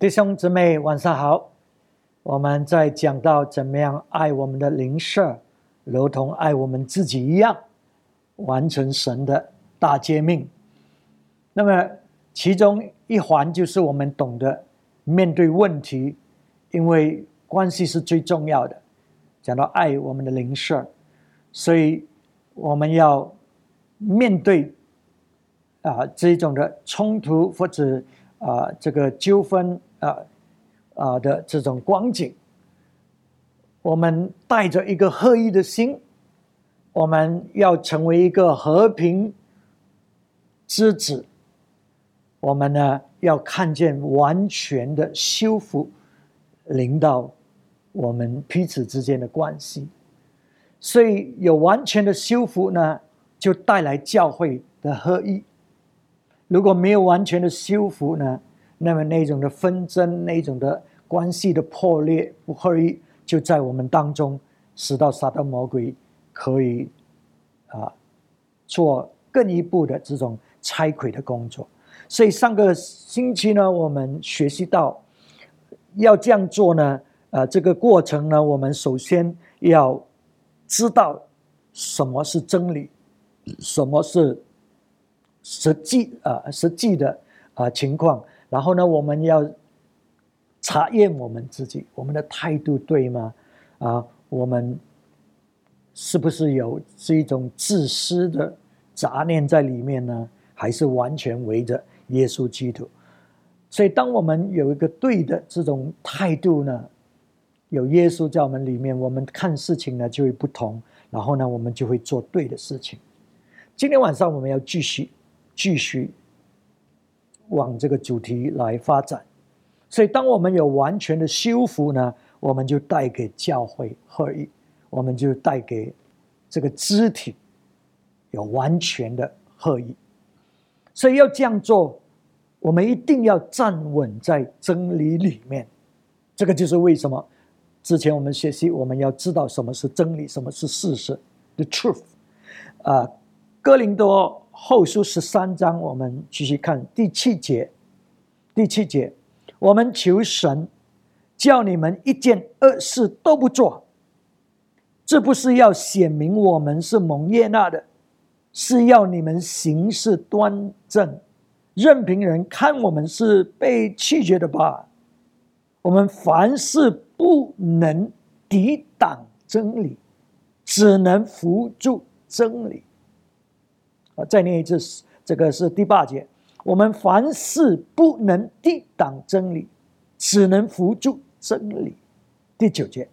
弟兄姊妹晚上好，我们在讲到怎么样爱我们的邻舍如同爱我们自己一样，完成神的大诫命。那么其中一环就是我们懂得面对问题，因为关系是最重要的。讲到爱我们的邻舍，所以我们要面对这种的冲突或者这个纠纷的这种光景，我们带着一个合一的心，我们要成为一个和平之子。我们呢要看见完全的修复领导我们彼此之间的关系，所以有完全的修复呢，就带来教会的合一。如果没有完全的修复呢，那么那种的纷争，那种的关系的破裂不合一，就在我们当中，使到撒旦魔鬼可以做更一步的这种拆毁的工作。所以上个星期呢，我们学习到要这样做呢，这个过程呢，我们首先要知道什么是真理，什么是实际的情况，然后呢，我们要查验我们自己，我们的态度对吗？我们是不是有这种自私的杂念在里面呢？还是完全围着耶稣基督？所以，当我们有一个对的这种态度呢，有耶稣在我们里面，我们看事情呢就会不同，然后呢，我们就会做对的事情。今天晚上我们要继续往这个主题来发展，所以当我们有完全的修复呢，我们就带给教会合一，我们就带给这个肢体有完全的合一。所以要这样做，我们一定要站稳在真理里面。这个就是为什么之前我们学习，我们要知道什么是真理，什么是事实 ，the truth，哥林多后书13章，我们继续看第七节，我们求神叫你们一件恶事都不做，这不是要显明我们是蒙悦纳的，是要你们行事端正，任凭人看我们是被弃绝的吧。我们凡事不能抵挡真理，只能扶助真理。再念一次，这个是第8节，我们凡事不能抵挡真理，只能扶助真理。第9节，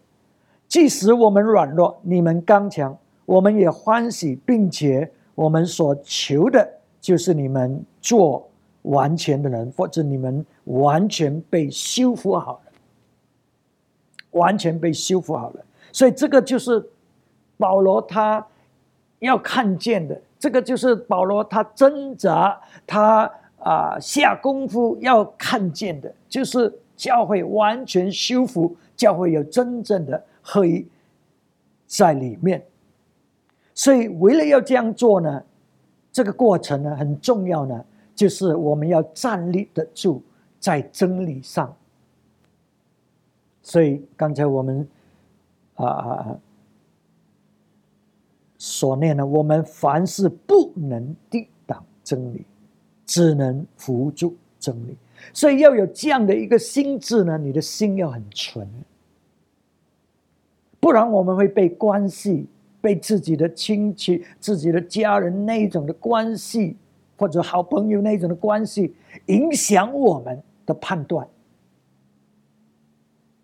即使我们软弱，你们刚强，我们也欢喜，并且我们所求的就是你们做完全的人，或者你们完全被修复好了，完全被修复好了。所以这个就是保罗他要看见的，这个就是保罗他挣扎，他下功夫要看见的，就是教会完全修复，教会有真正的合一在里面。所以为了要这样做呢，这个过程呢很重要呢，就是我们要站立得住在真理上。所以刚才我们所念呢，我们凡事不能抵挡真理，只能扶助真理。所以要有这样的一个心智呢，你的心要很纯，不然我们会被关系，被自己的亲戚、自己的家人那一种的关系，或者好朋友那一种的关系影响我们的判断，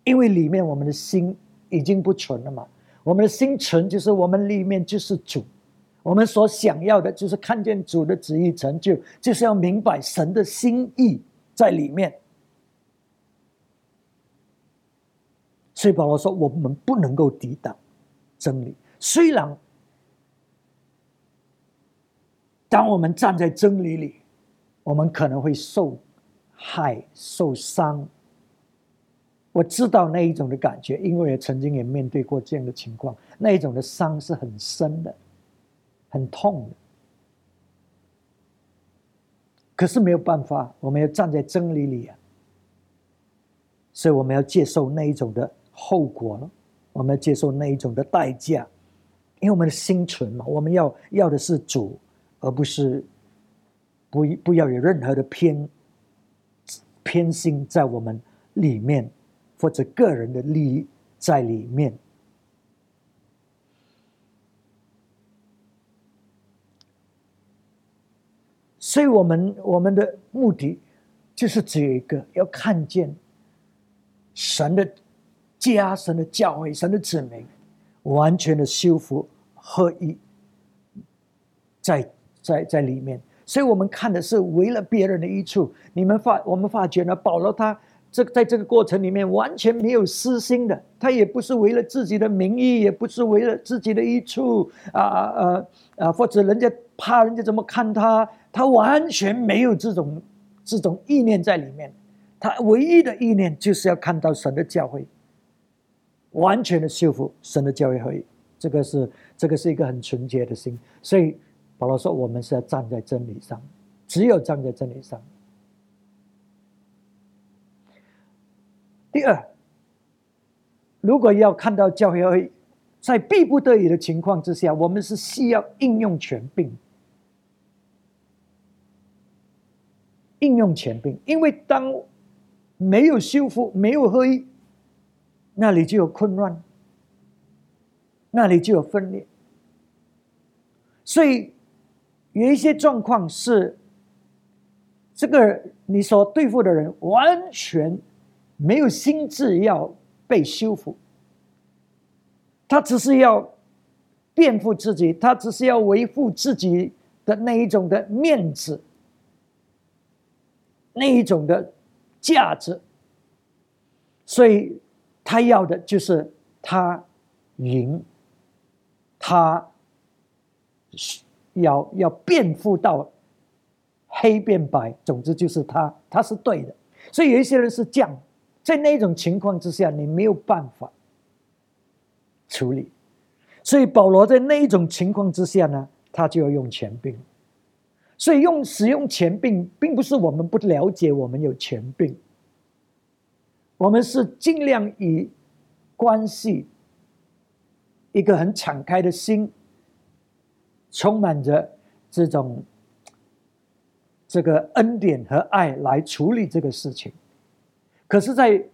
因为里面我们的心已经不纯了嘛。我们的心存就是我们里面就是主，我们所想要的就是看见主的旨意成就，就是要明白神的心意在里面。所以保罗说我们不能够抵挡真理，虽然当我们站在真理里，我们可能会受害受伤。我知道那一种的感觉，因为我曾经也面对过这样的情况，那一种的伤是很深的，很痛的。可是没有办法，我们要站在真理里所以我们要接受那一种的后果了，我们要接受那一种的代价，因为我们的心存嘛，我们要的是主，而不是不要有任何的偏心在我们里面，或者个人的利益在里面。所以我们的目的就是只有一个，要看见神的家、神的教会、神的子民完全的修复合一在里面。所以我们看的是为了别人的益处。我们发觉呢，保罗他在这个过程里面完全没有私心的，他也不是为了自己的名义，也不是为了自己的益处或者人家怕人家怎么看他，他完全没有这种意念在里面。他唯一的意念就是要看到神的教会完全的修复，神的教会合一，这个是一个很纯洁的心。所以保罗说，我们是要站在真理上，只有站在真理上。第二，如果要看到教会合一，在逼不得已的情况之下，我们是需要应用权柄，因为当没有修复、没有合一，那里就有混乱，那里就有分裂。所以有一些状况是，这个你所对付的人完全没有心智要被修复，他只是要辩护自己，他只是要维护自己的那一种的面子，那一种的价值，所以他要的就是他赢，他要辩护到黑变白，总之就是他是对的。所以有一些人是这样，在那种情况之下，你没有办法处理。所以保罗在那一种情况之下呢，他就要用权柄。所以使用权柄，并不是我们不了解我们有权柄，我们是尽量以关系一个很敞开的心，充满着这个恩典和爱来处理这个事情。可是在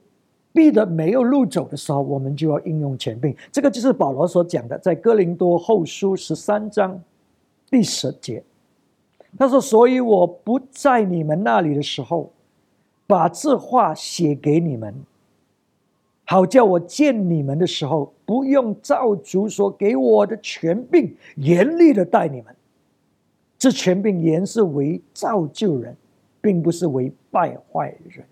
逼得没有路走的时候，我们就要应用权柄。这个就是保罗所讲的，在哥林多后书13章第10节，他说，所以我不在你们那里的时候，把这话写给你们，好叫我见你们的时候，不用照主所给我的权柄严厉的待你们。这权柄原是为造就人，并不是为败坏人。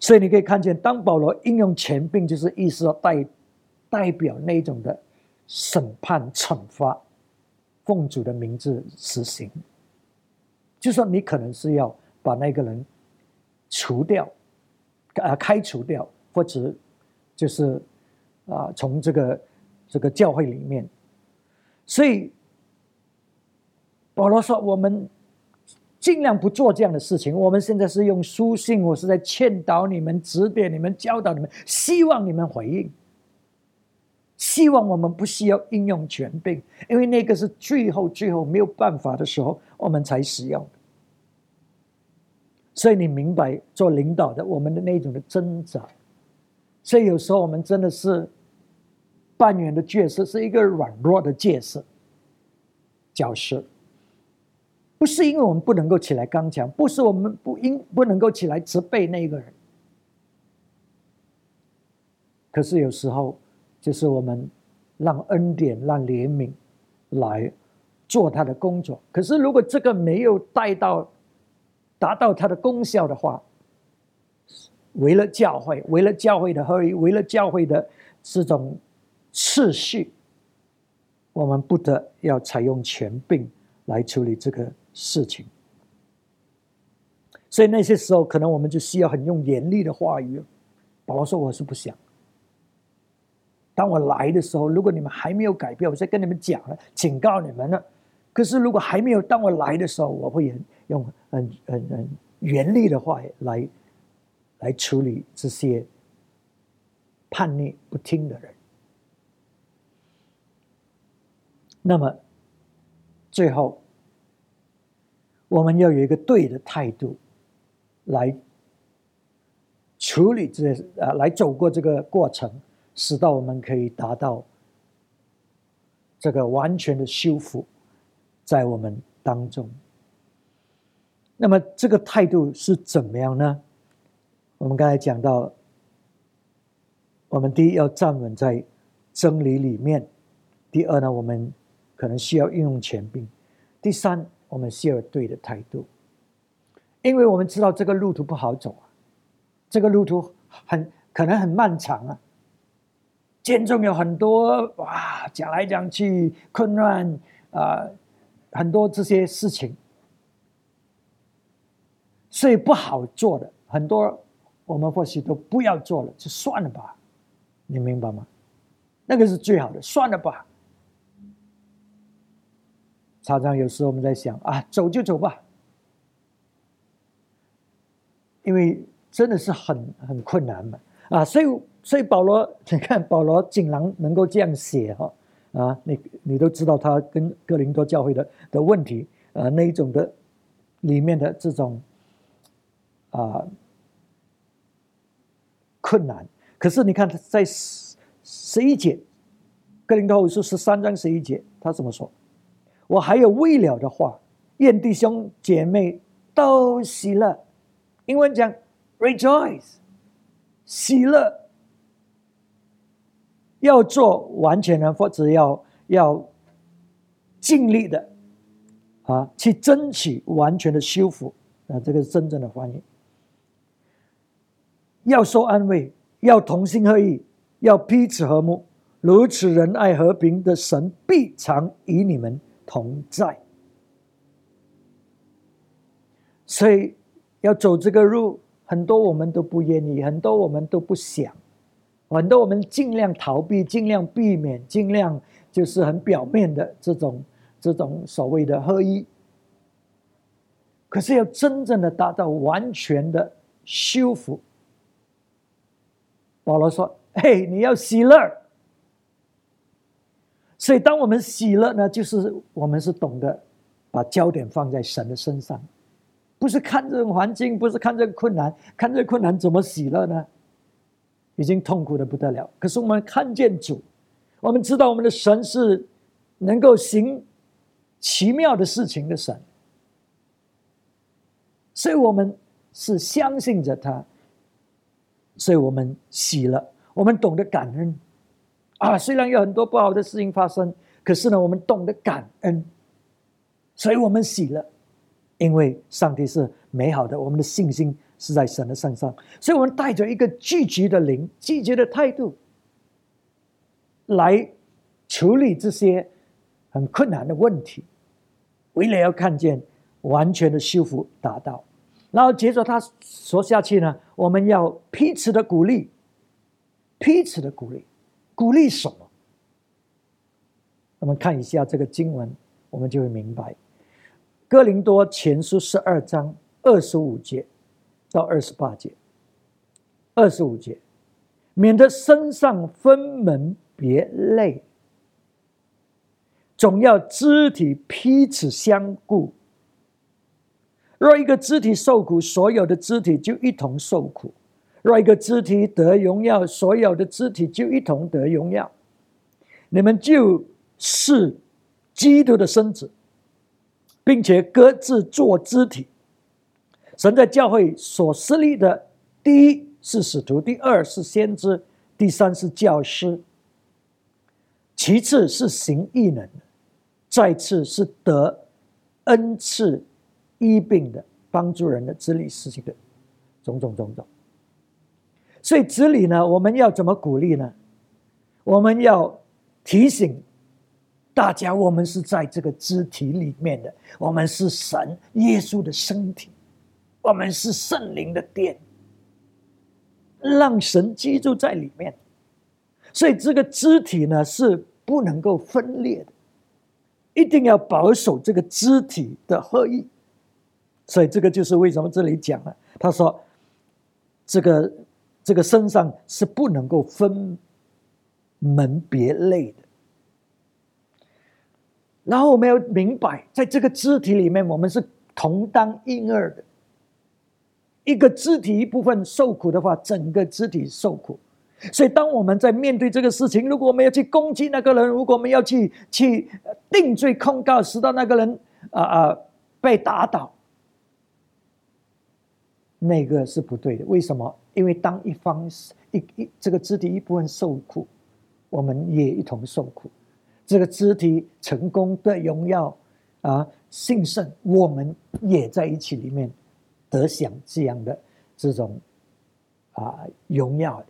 所以你可以看见，当保罗应用权柄，就是意思要代表那种的审判惩罚，奉主的名字实行，就说你可能是要把那个人除掉、开除掉，或者就是从这个教会里面。所以保罗说，我们尽量不做这样的事情。我们现在是用书信，我是在劝导你们、指点你们、教导你们，希望你们回应。希望我们不需要应用权柄，因为那个是最后没有办法的时候我们才使用的。所以你明白做领导的我们的那种的挣扎。所以有时候我们真的是扮演的角色是一个软弱的角色，不是因为我们不能够起来刚强，不是我们不能够起来责备那个人，可是有时候就是我们让恩典、让怜悯来做他的工作。可是如果这个没有达到他的功效的话，为了教会、为了教会的合一、为了教会的这种秩序，我们不得要采用权柄来处理这个事情。所以那些时候，可能我们就需要很用严厉的话语。保罗说：“我是不想。”当我来的时候，如果你们还没有改变，我再跟你们讲了，警告你们了。可是如果还没有，当我来的时候，我会用很严厉的话来处理这些叛逆不听的人。那么最后我们要有一个对的态度来处理这些，来走过这个过程，使到我们可以达到这个完全的修复在我们当中。那么这个态度是怎么样呢？我们刚才讲到，我们第一要站稳在真理里面，第二呢，我们可能需要运用权柄，第三，我们需要有对的态度，因为我们知道这个路途不好走啊，这个路途可能很漫长啊，见证有很多哇，讲来讲去困难啊，很多这些事情，所以不好做的很多，我们或许都不要做了，就算了吧，你明白吗？那个是最好的，算了吧。常常有时候我们在想啊，走就走吧，因为真的是很困难嘛啊，所以保罗，你看保罗竟然能够这样写哈啊，你都知道他跟哥林多教会的问题啊，那一种的里面的这种啊困难，可是你看在11节，哥林多后书13章11节，他怎么说？我还有未了的话，愿弟兄姐妹都喜乐。英文讲 rejoice， 喜乐。要做完全的，或者要尽力的啊，去争取完全的修复啊，这个是真正的欢迎。要受安慰，要同心合意，要彼此和睦，如此仁爱和平的神必常与你们同在。所以要走这个路，很多我们都不愿意，很多我们都不想，很多我们尽量逃避，尽量避免，尽量就是很表面的这种所谓的合一。可是要真正的达到完全的修复，保罗说：“嘿，你要喜乐。”所以，当我们喜乐呢，就是我们是懂得把焦点放在神的身上，不是看这种环境，不是看这个困难，看这个困难怎么喜乐呢？已经痛苦的不得了。可是我们看见主，我们知道我们的神是能够行奇妙的事情的神，所以我们是相信着他，所以我们喜乐，我们懂得感恩。啊，虽然有很多不好的事情发生，可是呢，我们懂得感恩，所以我们喜乐，因为上帝是美好的，我们的信心是在神的身上，所以我们带着一个拒绝的灵、拒绝的态度，来处理这些很困难的问题，为了要看见完全的修复达到。然后接着他说下去呢，我们要彼此的鼓励，彼此的鼓励。鼓励什么？我们看一下这个经文，我们就会明白。哥林多前书12章25节到28节，25节，免得身上分门别类，总要肢体彼此相顾。若一个肢体受苦，所有的肢体就一同受苦。若一个肢体得荣耀，所有的肢体就一同得荣耀。你们就是基督的身子，并且各自做肢体。神在教会所设立的，第一是使徒，第二是先知，第三是教师，其次是行异能，再次是得恩赐医病的、帮助人的、治理事情的，种种。所以这里呢，我们要怎么鼓励呢？我们要提醒大家，我们是在这个肢体里面的，我们是神耶稣的身体，我们是圣灵的殿，让神居住在里面。所以这个肢体呢，是不能够分裂的，一定要保守这个肢体的合一。所以这个就是为什么这里讲了，他说这个身上是不能够分门别类的。然后我们要明白，在这个肢体里面，我们是同当一二的。一个肢体一部分受苦的话，整个肢体受苦。所以当我们在面对这个事情，如果我们要去攻击那个人，如果我们要去定罪控告，使到那个人被打倒，那个是不对的。为什么？因为当一方这个肢体一部分受苦，我们也一同受苦。这个肢体成功的荣耀兴盛，我们也在一起里面得享这样的这种荣耀的。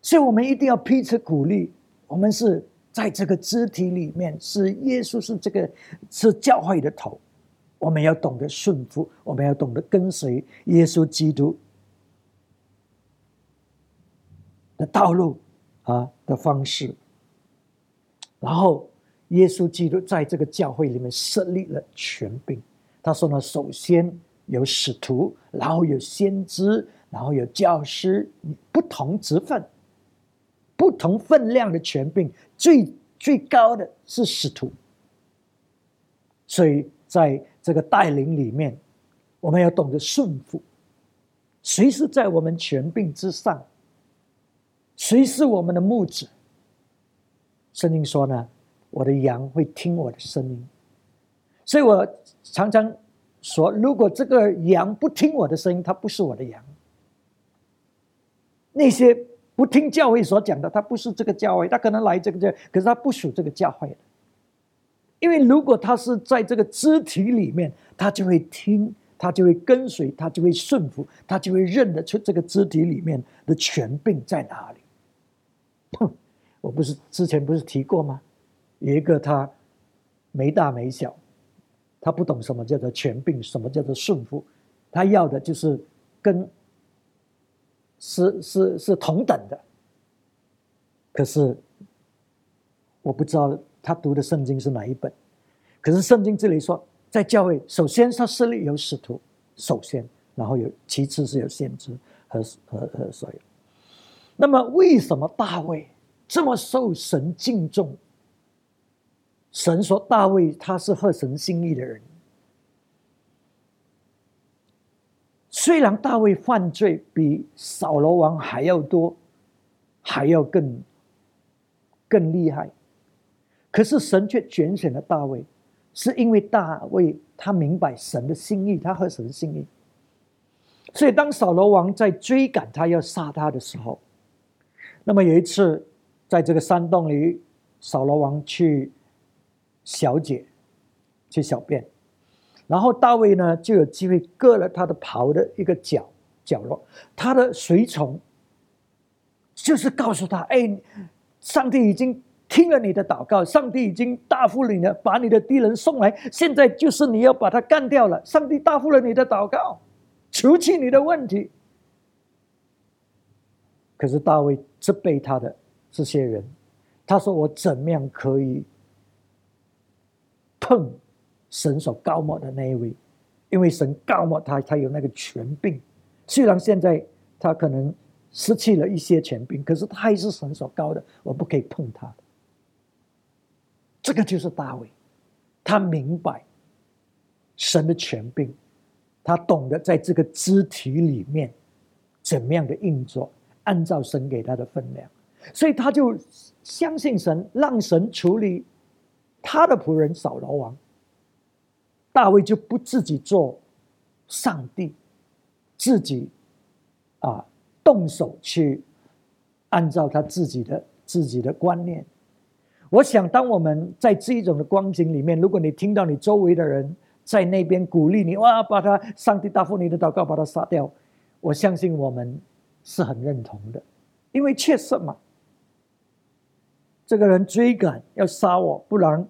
所以我们一定要彼此鼓励，我们是在这个肢体里面，是耶稣，是这个是教会的头，我们要懂得顺服，我们要懂得跟随耶稣基督的道路的方式。然后耶稣基督在这个教会里面设立了权柄，他说呢，首先有使徒，然后有先知，然后有教师，不同职分不同分量的权柄，最高的是使徒。所以在这个带领里面，我们要懂得顺服，谁是在我们权柄之上，谁是我们的牧者。圣经说呢，我的羊会听我的声音。所以我常常说，如果这个羊不听我的声音，它不是我的羊。那些不听教会所讲的，它不是这个教会，它可能来这个教会，可是它不属这个教会的。因为如果它是在这个肢体里面，它就会听，它就会跟随，它就会顺服，它就会认得出这个肢体里面的权柄在哪里。我之前不是提过吗？有一个他没大没小，他不懂什么叫做权柄，什么叫做顺服，他要的就是跟是同等的。可是我不知道他读的圣经是哪一本，可是圣经这里说，在教会首先他设立有使徒，首先，然后有其次是有先知和所有。那么为什么大卫这么受神敬重？神说大卫他是合神心意的人。虽然大卫犯罪比扫罗王还要多，还要更厉害，可是神却拣选了大卫，是因为大卫他明白神的心意，他合神心意。所以当扫罗王在追赶他要杀他的时候，那么有一次在这个山洞里，扫罗王去小便，然后大卫呢就有机会割了他的袍的一个角落。他的随从就是告诉他，上帝已经听了你的祷告，上帝已经答复了你的，把你的敌人送来，现在就是你要把他干掉了，上帝答复了你的祷告，除去你的问题。可是大卫责备他的这些人，他说，我怎么样可以碰神所膏抹的那一位？因为神膏抹他，他有那个权柄，虽然现在他可能失去了一些权柄，可是他还是神所膏的，我不可以碰他。这个就是大卫，他明白神的权柄，他懂得在这个肢体里面怎么样的运作，按照神给他的分量。所以他就相信神，让神处理他的仆人扫罗王。大卫就不自己做上帝，自己动手去按照他自己的观念。我想当我们在这一种的光景里面，如果你听到你周围的人在那边鼓励你，哇，把他，上帝答复你的祷告，把他杀掉，我相信我们是很认同的。因为确实嘛，这个人追赶要杀我，不然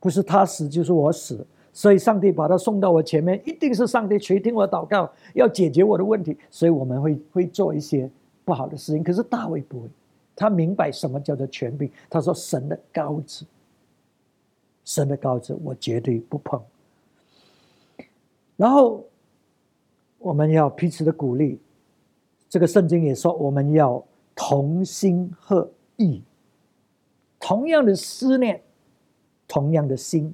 不是他死就是我死，所以上帝把他送到我前面，一定是上帝垂听我祷告，要解决我的问题，所以我们会做一些不好的事情。可是大卫不会，他明白什么叫做权柄。他说，神的膏子我绝对不碰。然后我们要彼此的鼓励。这个圣经也说我们要同心合意，同样的思念，同样的心，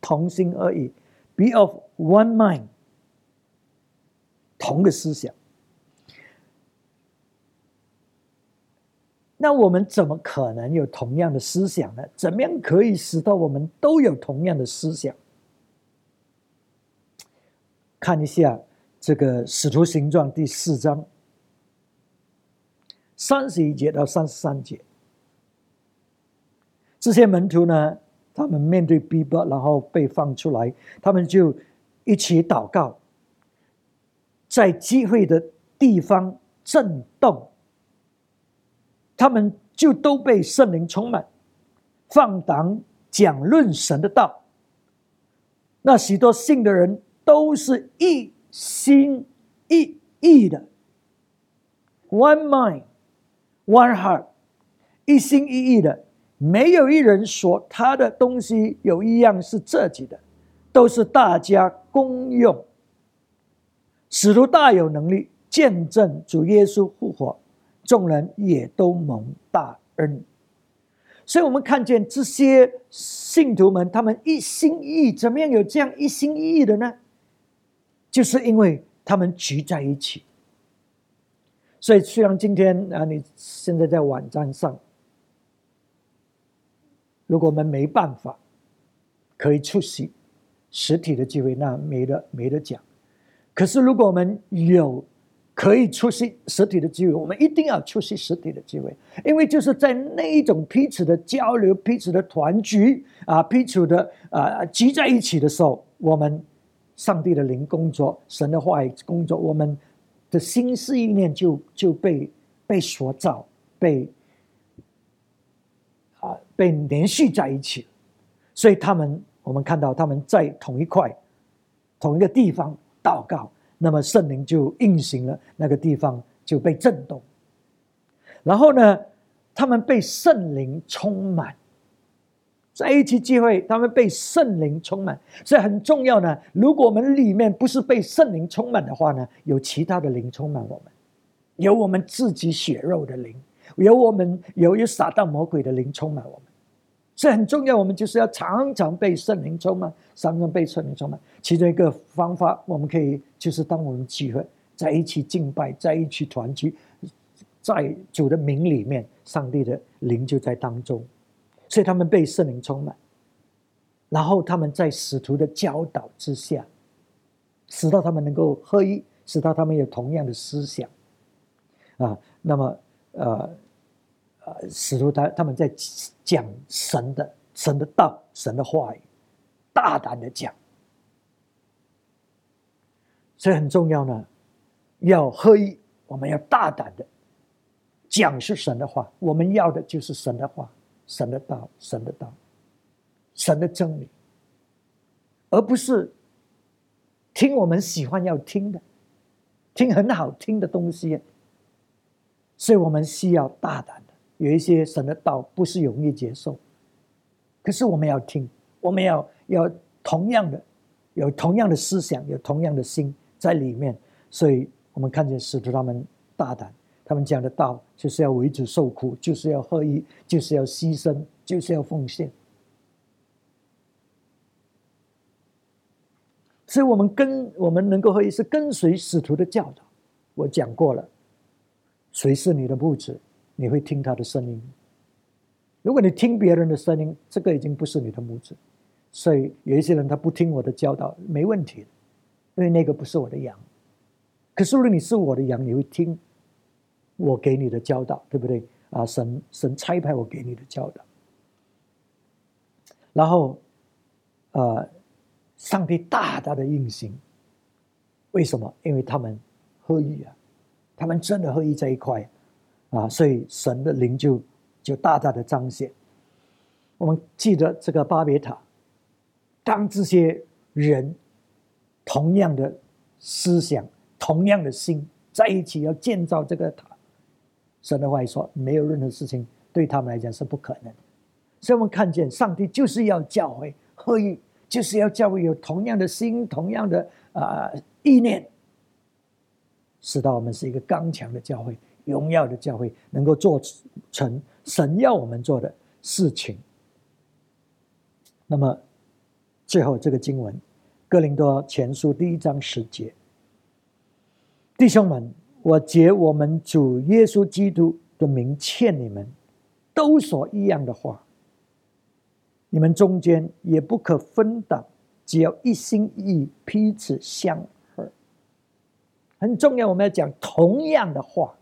同心合意， be of one mind， 同个思想。那我们怎么可能有同样的思想呢？怎么样可以使得我们都有同样的思想？看一下这个《使徒行传》第4章31节到33节。这些门徒呢，他们面对逼迫，然后被放出来，他们就一起祷告，在聚会的地方震动，他们就都被圣灵充满，放胆讲论神的道。那许多信的人都是一心一意的， one mind one heart， 一心一意的，没有一人说他的东西有一样是自己的，都是大家公用。使徒大有能力，见证主耶稣复活，众人也都蒙大恩。所以我们看见这些信徒们，他们一心一意，怎么样有这样一心一意的呢？就是因为他们聚在一起。所以虽然今天你现在在网站上，如果我们没办法可以出席实体的聚会，那没得讲。可是如果我们有可以出席实体的聚会，我们一定要出席实体的聚会，因为就是在那一种彼此的交流、彼此的团聚啊、彼此的聚在一起的时候，我们上帝的灵工作、神的话语工作，我们的心思意念就被塑造、被连续在一起。所以我们看到他们在同一个地方祷告，那么圣灵就运行了，那个地方就被震动。然后呢，他们被圣灵充满，在一起聚会，他们被圣灵充满，所以很重要呢。如果我们里面不是被圣灵充满的话呢，有其他的灵充满我们，有我们自己血肉的灵，有撒旦魔鬼的灵充满我们，所以很重要。我们就是要常常被圣灵充满，常常被圣灵充满。其中一个方法，我们可以就是当我们聚会在一起敬拜，在一起团聚，在主的名里面，上帝的灵就在当中。所以他们被圣灵充满，然后他们在使徒的教导之下，使到他们能够合一，使到他们有同样的思想那么使徒他们在讲神的道、神的话语，大胆的讲。所以很重要呢，要合一，我们要大胆的讲是神的话，我们要的就是神的话、神的道、神的道、神的真理，而不是听我们喜欢要听的，听很好听的东西。所以我们需要大胆的，有一些神的道不是容易接受，可是我们要听，我们要同样的，有同样的思想，有同样的心在里面。所以我们看见使徒他们大胆，他们讲的道就是要为主受苦，就是要合一，就是要牺牲，就是要奉献。所以我们能够合一是跟随使徒的教导。我讲过了，谁是你的牧者，你会听他的声音。如果你听别人的声音，这个已经不是你的牧者。所以有一些人他不听我的教导，没问题，因为那个不是我的羊。可是如果你是我的羊，你会听我给你的教导，对不对？神差派我给你的教导。然后上帝大大的运行。为什么？因为他们合一他们真的合一在一块所以神的灵就大大的彰显。我们记得这个巴别塔，当这些人同样的思想、同样的心在一起要建造这个塔，神的话语说没有任何事情对他们来讲是不可能的。所以我们看见上帝就是要教会合一，就是要教会有同样的心、同样的意念，使到我们是一个刚强的教会，荣耀的教会，能够做成神要我们做的事情。那么最后这个经文，哥林多前书1章10节，弟兄们，我藉我们主耶稣基督的名劝你们，都说一样的话，你们中间也不可分党，只要一心一意，彼此相合。很重要，我们要讲同样的话。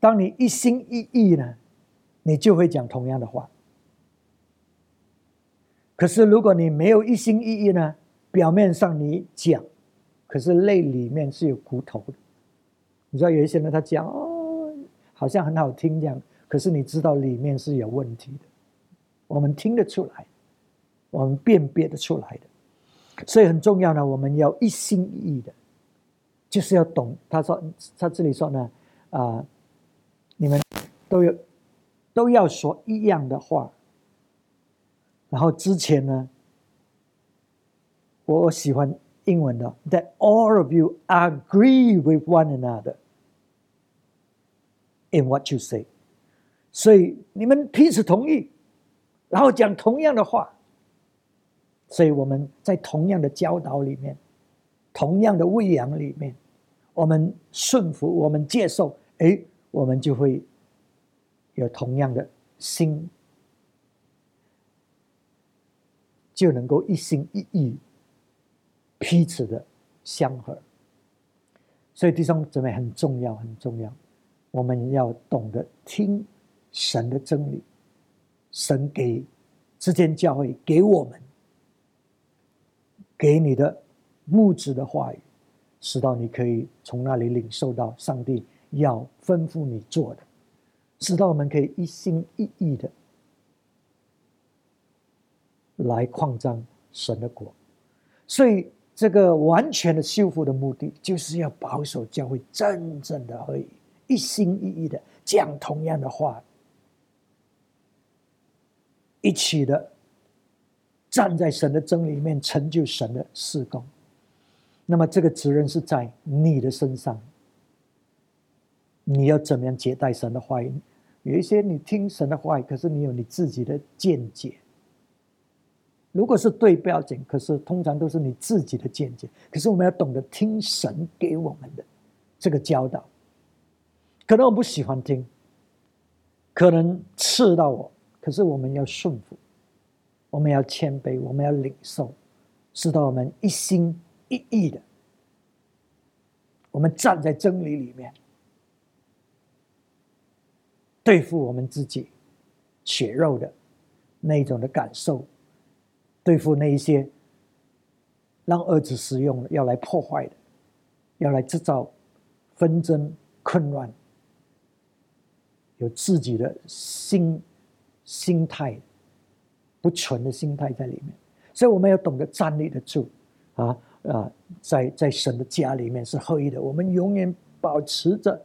当你一心一意呢，你就会讲同样的话。可是如果你没有一心一意呢，表面上你讲，可是内里面是有骨头的。你知道有一些人他讲哦，好像很好听这样，可是你知道里面是有问题的。我们听得出来，我们辨别得出来的。所以很重要呢，我们要一心一意的，就是要懂。他这里说呢，你们都要说一样的话。然后之前呢，我喜欢英文的 That all of you agree with one another in what you say， 所以你们彼此同意，然后讲同样的话。所以我们在同样的教导里面，同样的喂养里面，我们顺服，我们接受，我们就会有同样的心，就能够一心一意，彼此的相合。所以弟兄姊妹，很重要很重要，我们要懂得听神的真理，神给这间教会，给我们，给你的牧者的话语，使到你可以从那里领受到上帝要吩咐你做的，使到我们可以一心一意的来扩张神的国。所以这个完全的修复的目的，就是要保守教会真正的合一，一心一意的讲同样的话，一起的站在神的真理里面，成就神的事工。那么这个责任是在你的身上，你要怎么样接待神的话语？有一些你听神的话语，可是你有你自己的见解，如果是对标准，可是通常都是你自己的见解。可是我们要懂得听神给我们的这个教导，可能我不喜欢听，可能刺到我，可是我们要顺服，我们要谦卑，我们要领受，使到我们一心一意的，我们站在真理里面，对付我们自己血肉的那一种的感受，对付那一些让恶者使用的，要来破坏的，要来制造纷争困乱，有自己的心态，不纯的心态在里面。所以我们要懂得站立得住在神的家里面是合一的，我们永远保持着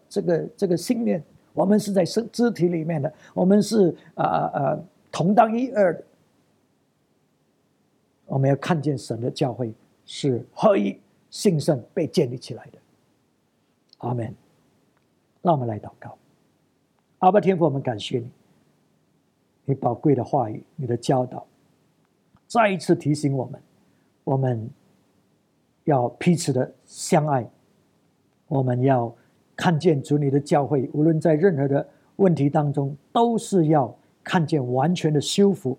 这个信念，我们是在肢体里面的，我们是同当一二的。我们要看见神的教会是合一兴盛被建立起来的。阿们。让我们来祷告。阿爸天父，我们感谢你，你宝贵的话语，你的教导，再一次提醒我们，我们要彼此的相爱，我们要看见主你的教会，无论在任何的问题当中，都是要看见完全的修复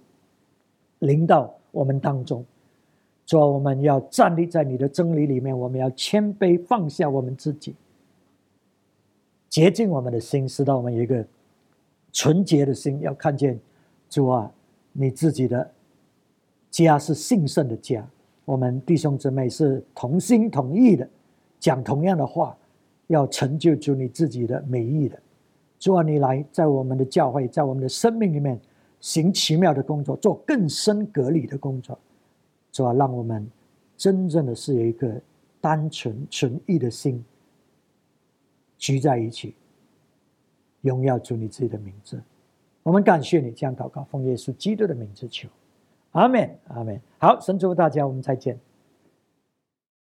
临到我们当中。主啊，我们要站立在你的真理里面，我们要谦卑放下我们自己，洁净我们的心，使到我们有一个纯洁的心，要看见主啊，你自己的家是兴盛的家，我们弟兄姊妹是同心同意的，讲同样的话，要成就主你自己的美意的。主啊，你来在我们的教会，在我们的生命里面行奇妙的工作，做更深隔离的工作。主啊，让我们真正的是有一个单纯纯意的心聚在一起，荣耀主你自己的名字。我们感谢你，这样祷告，奉耶稣基督的名字求，阿们，阿们。好，神祝福大家，我们再见。